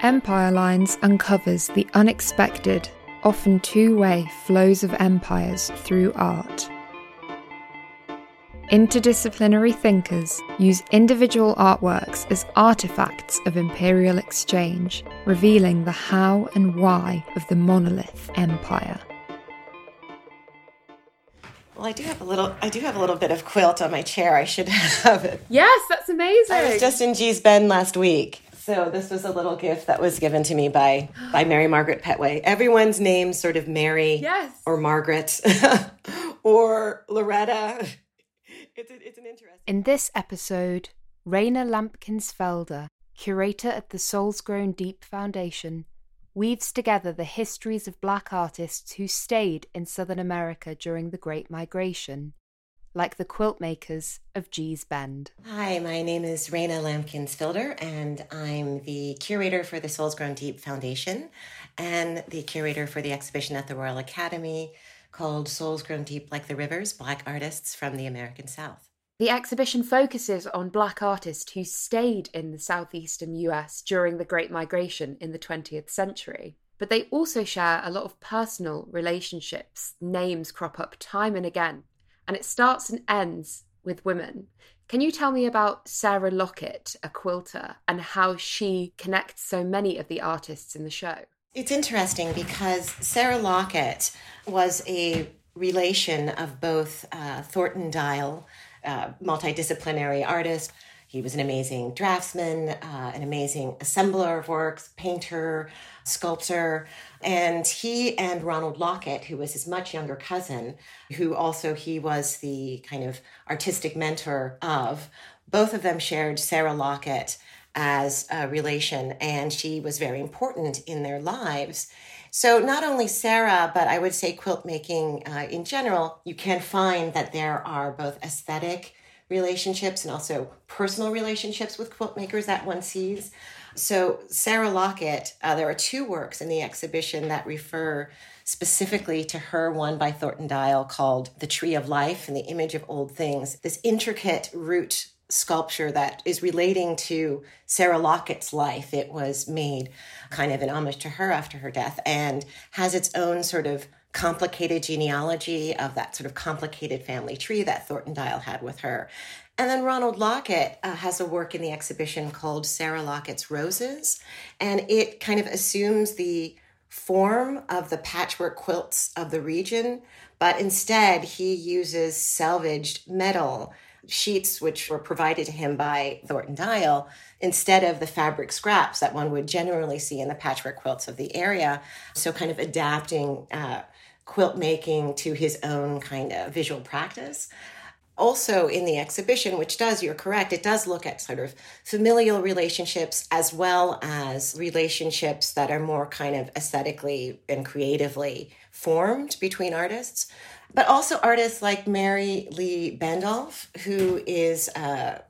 Empire Lines uncovers the unexpected, often two-way flows of empires through art. Interdisciplinary thinkers use individual artworks as artifacts of imperial exchange, revealing the how and why of the monolith empire. Well, I do have a little bit of quilt on my chair. I should have it. Yes, that's amazing. I was just in Gee's Bend last week. So this was a little gift that was given to me by Mary Margaret Pettway. Everyone's name sort of Mary or Margaret or Loretta. It's an interesting... In this episode, Raina Lampkins-Felder, curator at the Souls Grown Deep Foundation, weaves together the histories of Black artists who stayed in Southern America during the Great Migration, like the quilt makers of Gee's Bend. Hi, my name is Raina Lampkins-Felder, and I'm the curator for the Souls Grown Deep Foundation and the curator for the exhibition at the Royal Academy called Souls Grown Deep Like the Rivers, Black Artists from the American South. The exhibition focuses on Black artists who stayed in the southeastern US during the Great Migration in the 20th century. But they also share a lot of personal relationships. Names crop up time and again, and it starts and ends with women. Can you tell me about Sarah Lockett, a quilter, and how she connects so many of the artists in the show? It's interesting because Sarah Lockett was a relation of both Thornton Dial, multidisciplinary artist. He was an amazing draftsman, an amazing assembler of works, painter, sculptor. And he and Ronald Lockett, who was his much younger cousin, who also he was the kind of artistic mentor of, both of them shared Sarah Lockett as a relation, and she was very important in their lives. So not only Sarah, but I would say quilt making in general, you can find that there are both aesthetic relationships and also personal relationships with quilt makers that one sees. So Sarah Lockett, there are two works in the exhibition that refer specifically to her, one by Thornton Dial called The Tree of Life and the Image of Old Things, this intricate root sculpture that is relating to Sarah Lockett's life. It was made kind of in homage to her after her death and has its own sort of complicated genealogy of that sort of complicated family tree that Thornton Dial had with her. And then Ronald Lockett has a work in the exhibition called Sarah Lockett's Roses, and it kind of assumes the form of the patchwork quilts of the region, but instead he uses salvaged metal sheets which were provided to him by Thornton Dial instead of the fabric scraps that one would generally see in the patchwork quilts of the area. So kind of adapting quilt making to his own kind of visual practice. Also in the exhibition, which does, you're correct, it does look at sort of familial relationships as well as relationships that are more kind of aesthetically and creatively formed between artists. But also artists like Mary Lee Bendolph, who is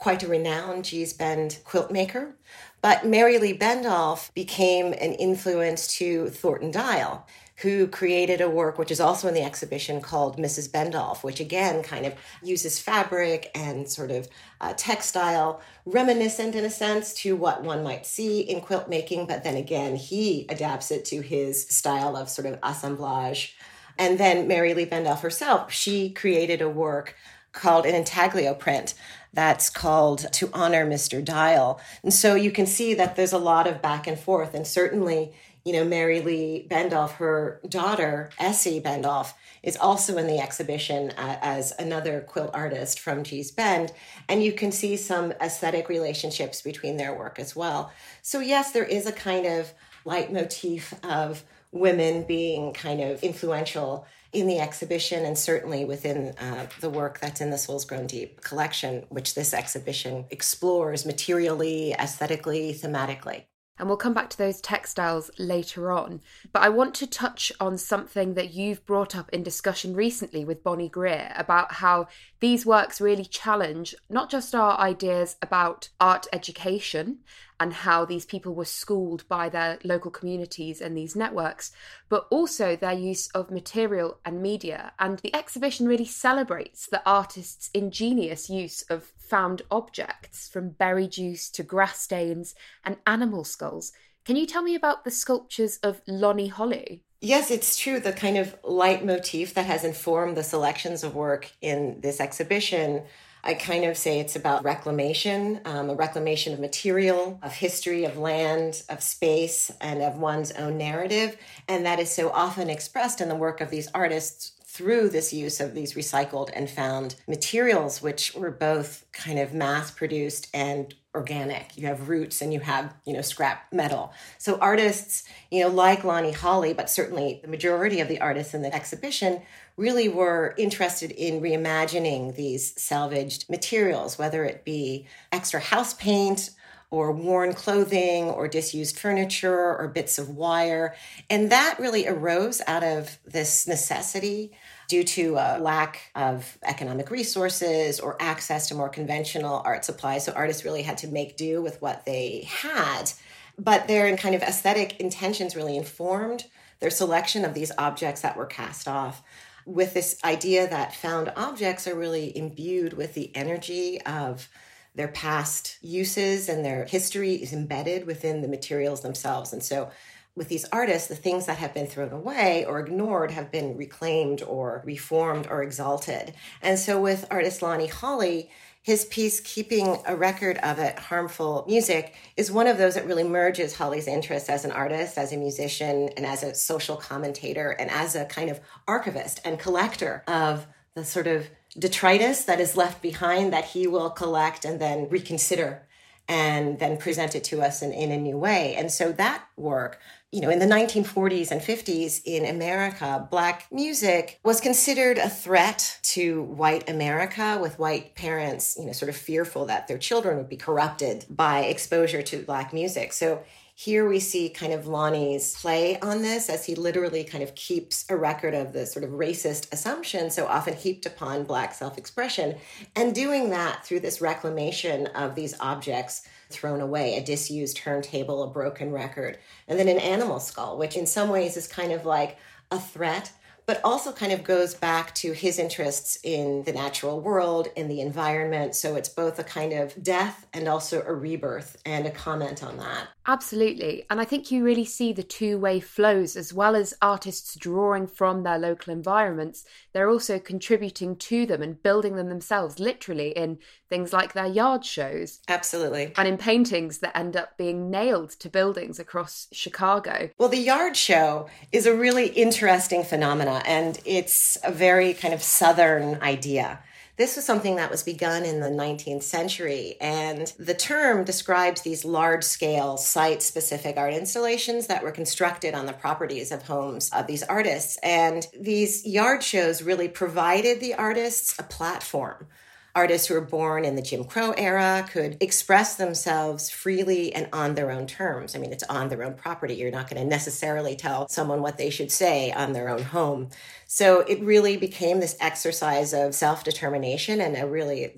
quite a renowned Gee's Bend quilt maker. But Mary Lee Bendolph became an influence to Thornton Dial, who created a work which is also in the exhibition called Mrs. Bendolph, which again kind of uses fabric and sort of textile, reminiscent in a sense to what one might see in quilt making. But then again, he adapts it to his style of sort of assemblage. And then Mary Lee Bendolph herself, she created a work called an intaglio print that's called To Honor Mr. Dial. And so you can see that there's a lot of back and forth. And certainly, you know, Mary Lee Bendolph, her daughter, Essie Bendolph, is also in the exhibition as another quilt artist from Gee's Bend. And you can see some aesthetic relationships between their work as well. So yes, there is a kind of leitmotif of women being kind of influential in the exhibition and certainly within the work that's in the Souls Grown Deep collection, which this exhibition explores materially, aesthetically, thematically. And we'll come back to those textiles later on. But I want to touch on something that you've brought up in discussion recently with Bonnie Greer about how these works really challenge not just our ideas about art education and how these people were schooled by their local communities and these networks, but also their use of material and media. And the exhibition really celebrates the artist's ingenious use of found objects, from berry juice to grass stains and animal skulls. Can you tell me about the sculptures of Lonnie Holley? Yes, it's true. The kind of leitmotif that has informed the selections of work in this exhibition, I kind of say it's about reclamation, a reclamation of material, of history, of land, of space, and of one's own narrative. And that is so often expressed in the work of these artists through this use of these recycled and found materials, which were both kind of mass-produced and organic. You have roots and you have, scrap metal. So artists, like Lonnie Holley, but certainly the majority of the artists in the exhibition really were interested in reimagining these salvaged materials, whether it be extra house paint or worn clothing or disused furniture or bits of wire. And that really arose out of this necessity due to a lack of economic resources or access to more conventional art supplies. So artists really had to make do with what they had. But their kind of aesthetic intentions really informed their selection of these objects that were cast off, with this idea that found objects are really imbued with the energy of their past uses, and their history is embedded within the materials themselves. And so with these artists, the things that have been thrown away or ignored have been reclaimed or reformed or exalted. And so with artist Lonnie Holley, his piece, Keeping a Record of It, Harmful Music, is one of those that really merges Holley's interest as an artist, as a musician, and as a social commentator, and as a kind of archivist and collector of the sort of detritus that is left behind that he will collect and then reconsider and then present it to us in a new way. And so that work, in the 1940s and 50s in America, Black music was considered a threat to white America, with white parents, sort of fearful that their children would be corrupted by exposure to Black music. So here we see kind of Lonnie's play on this, as he literally kind of keeps a record of the sort of racist assumptions so often heaped upon Black self-expression, and doing that through this reclamation of these objects thrown away, a disused turntable, a broken record, and then an animal skull, which in some ways is kind of like a threat, but also kind of goes back to his interests in the natural world, in the environment. So it's both a kind of death and also a rebirth, and a comment on that. Absolutely. And I think you really see the two-way flows, as well as artists drawing from their local environments. They're also contributing to them and building them themselves, literally, in things like their yard shows. Absolutely. And in paintings that end up being nailed to buildings across Chicago. Well, the yard show is a really interesting phenomenon. And it's a very kind of Southern idea. This was something that was begun in the 19th century, and the term describes these large-scale, site-specific art installations that were constructed on the properties of homes of these artists. And these yard shows really provided the artists a platform. Artists who were born in the Jim Crow era could express themselves freely and on their own terms. I mean, it's on their own property. You're not going to necessarily tell someone what they should say on their own home. So it really became this exercise of self-determination and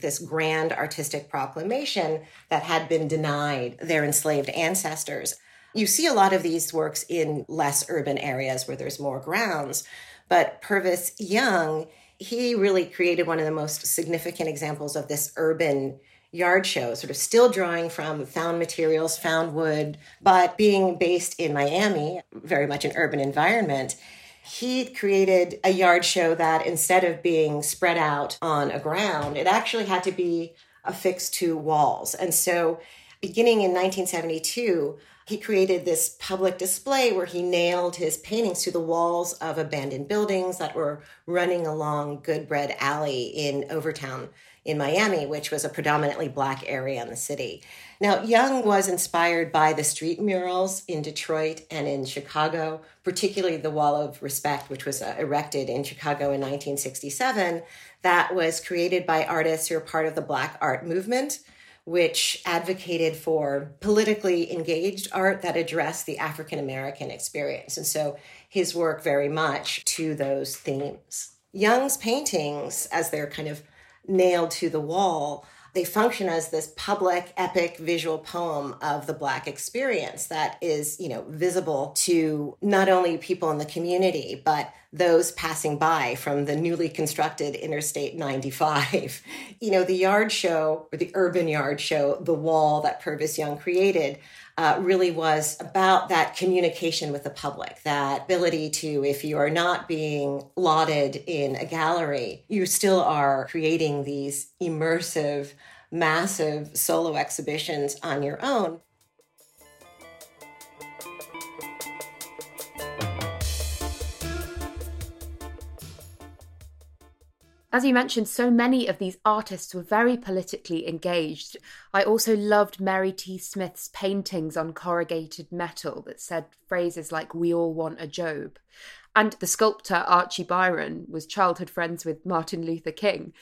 this grand artistic proclamation that had been denied their enslaved ancestors. You see a lot of these works in less urban areas where there's more grounds, but Purvis Young, he really created one of the most significant examples of this urban yard show, sort of still drawing from found materials, found wood, but being based in Miami, very much an urban environment. He created a yard show that, instead of being spread out on a ground, it actually had to be affixed to walls. And so beginning in 1972, he created this public display where he nailed his paintings to the walls of abandoned buildings that were running along Goodbread Alley in Overtown in Miami, which was a predominantly Black area in the city. Now, Young was inspired by the street murals in Detroit and in Chicago, particularly the Wall of Respect, which was erected in Chicago in 1967, that was created by artists who are part of the Black art movement, which advocated for politically engaged art that addressed the African-American experience. And so his work very much to those themes. Young's paintings, as they're kind of nailed to the wall, they function as this public, epic, visual poem of the Black experience that is, visible to not only people in the community, but those passing by from the newly constructed Interstate 95. The yard show, or the urban yard show, the wall that Purvis Young created, really was about that communication with the public, that ability to, if you are not being lauded in a gallery, you still are creating these immersive, massive solo exhibitions on your own. As you mentioned, so many of these artists were very politically engaged. I also loved Mary T. Smith's paintings on corrugated metal that said phrases like, "We all want a Job." And the sculptor Archie Byron was childhood friends with Martin Luther King.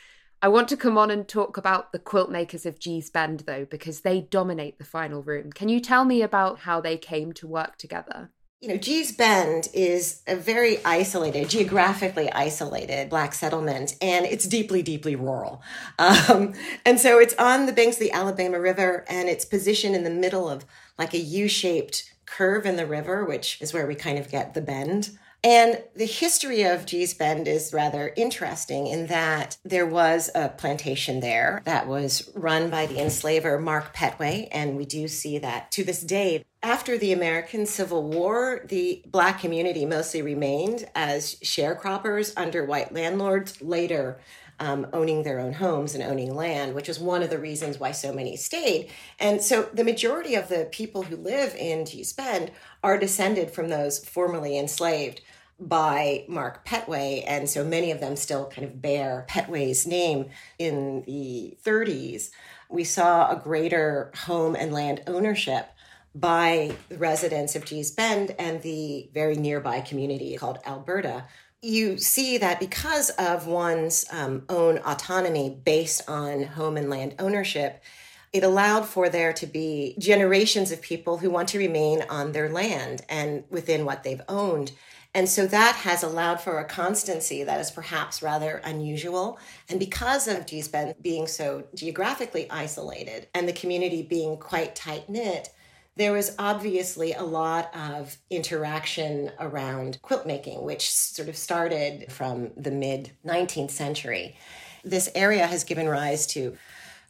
I want to come on and talk about the quilt makers of Gee's Bend, though, because they dominate the final room. Can you tell me about how they came to work together? You know, Gee's Bend is a very isolated, geographically isolated Black settlement, and it's deeply, deeply rural. And so it's on the banks of the Alabama River, and it's positioned in the middle of like a U-shaped curve in the river, which is where we kind of get the bend. And the history of Gee's Bend is rather interesting in that there was a plantation there that was run by the enslaver Mark Pettway, and we do see that to this day. After the American Civil War, the Black community mostly remained as sharecroppers under white landlords, later owning their own homes and owning land, which is one of the reasons why so many stayed. And so the majority of the people who live in Gee's Bend are descended from those formerly enslaved by Mark Pettway, and so many of them still kind of bear Pettway's name. In the 30s, we saw a greater home and land ownership by the residents of Gee's Bend and the very nearby community called Alberta. You see that because of one's own autonomy based on home and land ownership, it allowed for there to be generations of people who want to remain on their land and within what they've owned. And so that has allowed for a constancy that is perhaps rather unusual. And because of Gee's Bend being so geographically isolated and the community being quite tight-knit, there was obviously a lot of interaction around quilt making, which sort of started from the mid-19th century. This area has given rise to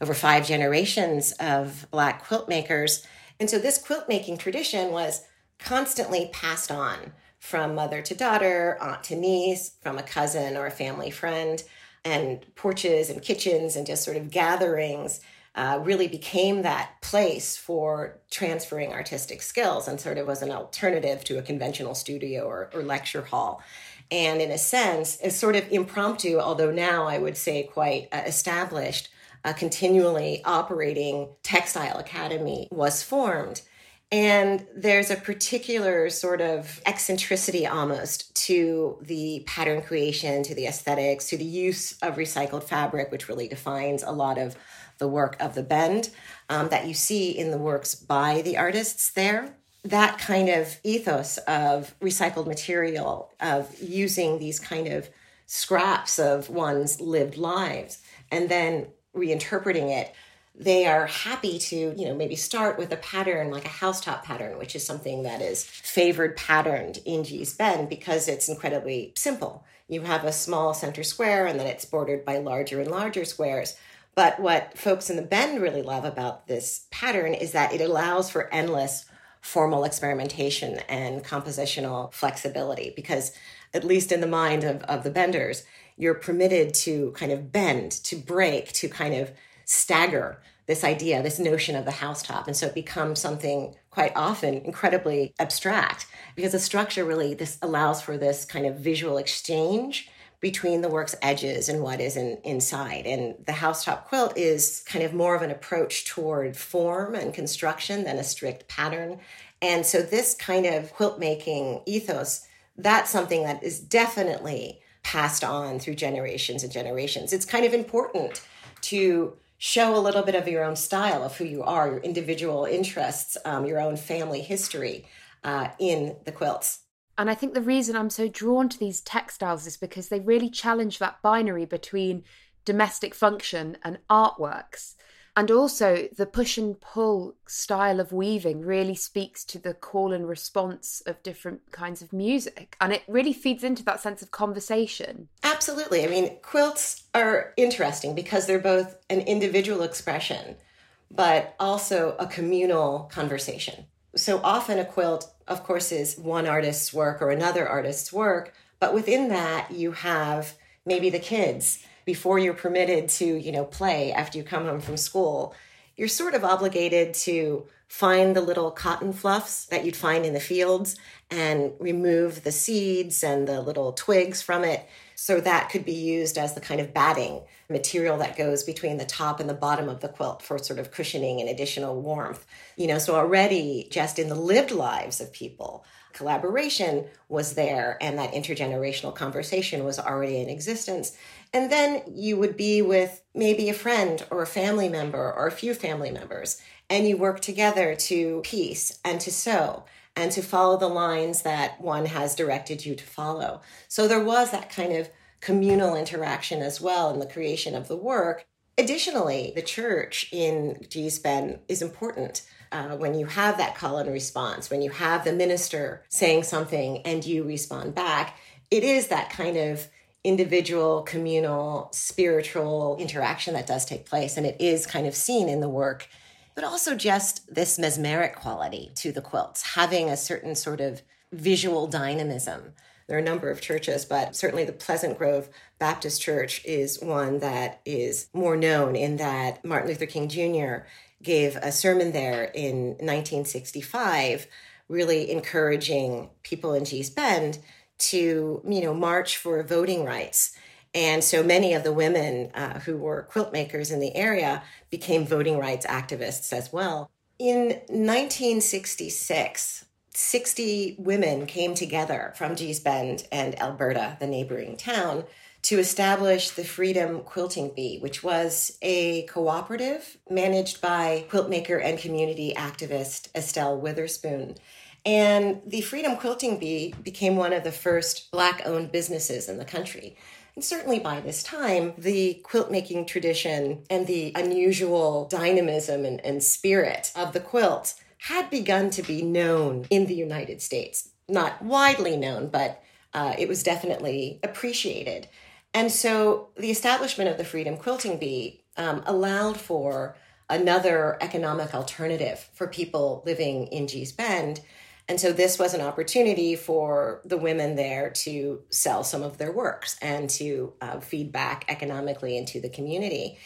over 5 generations of Black quilt makers. And so this quilt making tradition was constantly passed on from mother to daughter, aunt to niece, from a cousin or a family friend, and porches and kitchens and just sort of gatherings really became that place for transferring artistic skills and sort of was an alternative to a conventional studio or lecture hall. And in a sense, it's sort of impromptu, although now I would say quite established, a continually operating textile academy was formed. And there's a particular sort of eccentricity almost to the pattern creation, to the aesthetics, to the use of recycled fabric, which really defines a lot of the work of the Bend that you see in the works by the artists there. That kind of ethos of recycled material, of using these kind of scraps of one's lived lives and then reinterpreting it, they are happy to, you know, maybe start with a pattern like a housetop pattern, which is something that is favored patterned in Gee's Bend because it's incredibly simple. You have a small center square and then it's bordered by larger and larger squares. But what folks in the Bend really love about this pattern is that it allows for endless formal experimentation and compositional flexibility because, at least in the mind of the Benders, you're permitted to kind of bend, to break, to kind of stagger this idea, this notion of the housetop. And so it becomes something quite often incredibly abstract because the structure really this allows for this kind of visual exchange between the work's edges and what is inside. And the housetop quilt is kind of more of an approach toward form and construction than a strict pattern. And so this kind of quilt making ethos, that's something that is definitely passed on through generations and generations. It's kind of important to show a little bit of your own style of who you are, your individual interests, your own family history in the quilts. And I think the reason I'm so drawn to these textiles is because they really challenge that binary between domestic function and artworks. And also the push and pull style of weaving really speaks to the call and response of different kinds of music. And it really feeds into that sense of conversation. Absolutely. I mean, quilts are interesting because they're both an individual expression, but also a communal conversation. So often a quilt, of course, is one artist's work or another artist's work, but within that you have maybe the kids. Before you're permitted to, play after you come home from school, you're sort of obligated to find the little cotton fluffs that you'd find in the fields and remove the seeds and the little twigs from it. So that could be used as the kind of batting material that goes between the top and the bottom of the quilt for sort of cushioning and additional warmth. So already just in the lived lives of people, collaboration was there and that intergenerational conversation was already in existence. And then you would be with maybe a friend or a family member or a few family members, and you work together to piece and to sew and to follow the lines that one has directed you to follow. So there was that kind of communal interaction as well in the creation of the work. Additionally, the church in Gee's Bend is important. When you have that call and response, when you have the minister saying something and you respond back, it is that kind of individual, communal, spiritual interaction that does take place. And it is kind of seen in the work, but also just this mesmeric quality to the quilts, having a certain sort of visual dynamism. There are a number of churches, but certainly the Pleasant Grove Baptist Church is one that is more known in that Martin Luther King Jr. gave a sermon there in 1965, really encouraging people in Gee's Bend to, march for voting rights. And so many of the women who were quilt makers in the area became voting rights activists as well. In 1966, 60 women came together from Gee's Bend and Alberta, the neighboring town, to establish the Freedom Quilting Bee, which was a cooperative managed by quiltmaker and community activist Estelle Witherspoon. And the Freedom Quilting Bee became one of the first Black-owned businesses in the country. And certainly by this time, the quilt-making tradition and the unusual dynamism and spirit of the quilt had begun to be known in the United States. Not widely known, but it was definitely appreciated. And so the establishment of the Freedom Quilting Bee allowed for another economic alternative for people living in Gee's Bend. And so this was an opportunity for the women there to sell some of their works and to feed back economically into the community.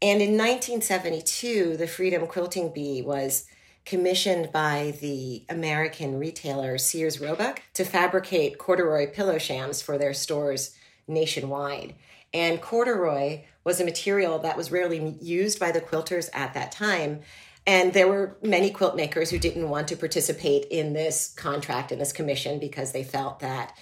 And in 1972, the Freedom Quilting Bee was commissioned by the American retailer Sears Roebuck to fabricate corduroy pillow shams for their stores nationwide. And corduroy was a material that was rarely used by the quilters at that time. And there were many quilt makers who didn't want to participate in this contract, in this commission, because they felt that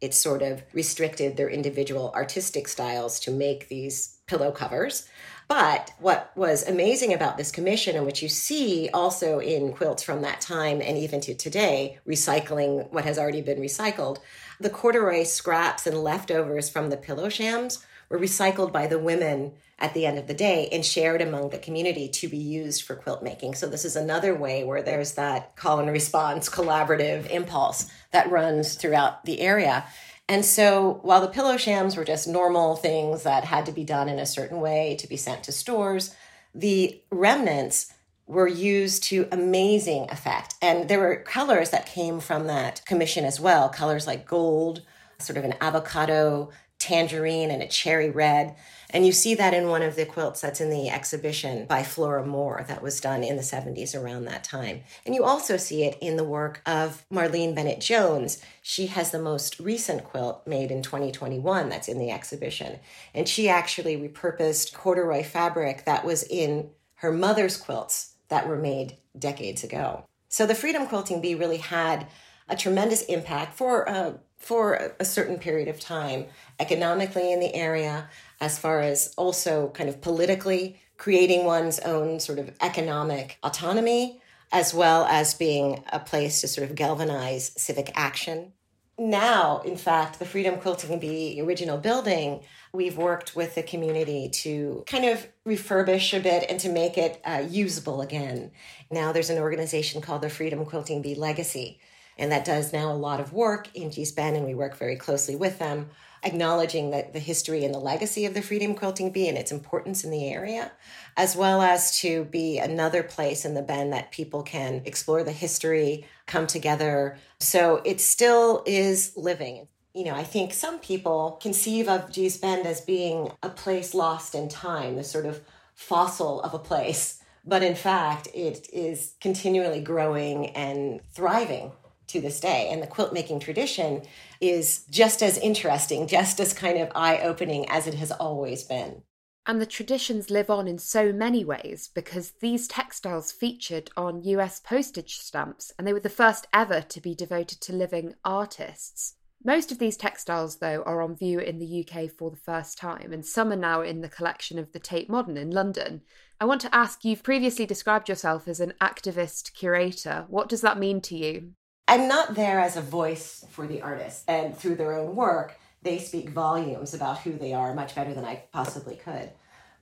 it sort of restricted their individual artistic styles to make these pillow covers. But what was amazing about this commission, and which you see also in quilts from that time and even to today, recycling what has already been recycled, the corduroy scraps and leftovers from the pillow shams were recycled by the women at the end of the day and shared among the community to be used for quilt making. So this is another way where there's that call and response collaborative impulse that runs throughout the area. And so while the pillow shams were just normal things that had to be done in a certain way to be sent to stores, the remnants were used to amazing effect. And there were colors that came from that commission as well, colors like gold, sort of an avocado, tangerine, and a cherry red. And you see that in one of the quilts that's in the exhibition by Flora Moore that was done in the 70s around that time. And you also see it in the work of Marlene Bennett Jones. She has the most recent quilt made in 2021 that's in the exhibition. And she actually repurposed corduroy fabric that was in her mother's quilts that were made decades ago. So the Freedom Quilting Bee really had a tremendous impact for a certain period of time, economically in the area, as far as also kind of politically creating one's own sort of economic autonomy, as well as being a place to sort of galvanize civic action. Now, in fact, the Freedom Quilting Bee original building, we've worked with the community to kind of refurbish a bit and to make it usable again. Now there's an organization called the Freedom Quilting Bee Legacy and that does now a lot of work in Gee's Bend, and we work very closely with them, acknowledging the history and the legacy of the Freedom Quilting Bee and its importance in the area, as well as to be another place in the Bend that people can explore the history, come together. So it still is living. You know, I think some people conceive of Gee's Bend as being a place lost in time, the sort of fossil of a place. But in fact, it is continually growing and thriving to this day. And the quilt making tradition is just as interesting, just as kind of eye-opening as it has always been. And the traditions live on in so many ways because these textiles featured on US postage stamps, and they were the first ever to be devoted to living artists. Most of these textiles, though, are on view in the UK for the first time, and some are now in the collection of the Tate Modern in London. I want to ask, you've previously described yourself as an activist curator. What does that mean to you? I'm not there as a voice for the artists, and through their own work, they speak volumes about who they are much better than I possibly could.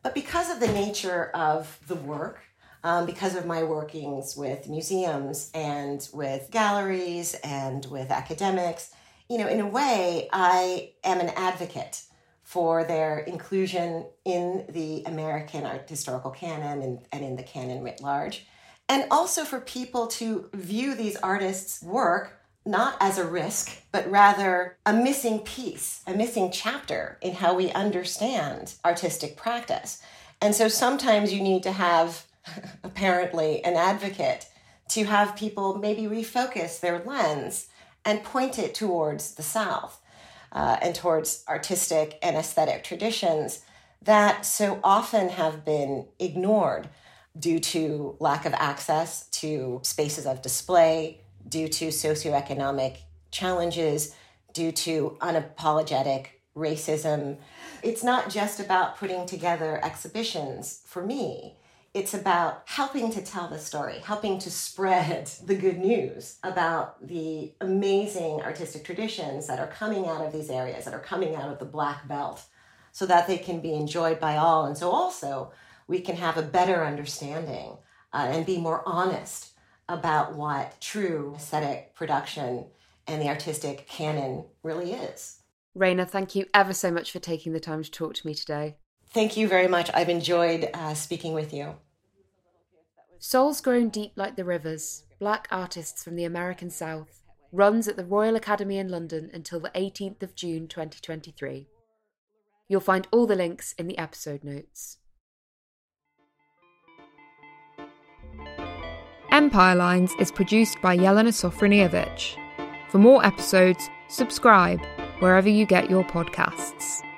But because of the nature of the work, because of my workings with museums and with galleries and with academics, you know, in a way, I am an advocate for their inclusion in the American art historical canon and in the canon writ large. And also for people to view these artists' work not as a risk, but rather a missing piece, a missing chapter in how we understand artistic practice. And so sometimes you need to have, apparently, an advocate to have people maybe refocus their lens and point it towards the South and towards artistic and aesthetic traditions that so often have been ignored due to lack of access to spaces of display, due to socioeconomic challenges, due to unapologetic racism. It's not just about putting together exhibitions for me. It's about helping to tell the story, helping to spread the good news about the amazing artistic traditions that are coming out of these areas, that are coming out of the Black Belt, so that they can be enjoyed by all. And so also we can have a better understanding and be more honest about what true aesthetic production and the artistic canon really is. Raina, thank you ever so much for taking the time to talk to me today. Thank you very much. I've enjoyed speaking with you. Souls Grown Deep Like the Rivers, Black Artists from the American South, runs at the Royal Academy in London until the 18th of June 2023. You'll find all the links in the episode notes. Empire Lines is produced by Yelena Sofronievich. For more episodes, subscribe wherever you get your podcasts.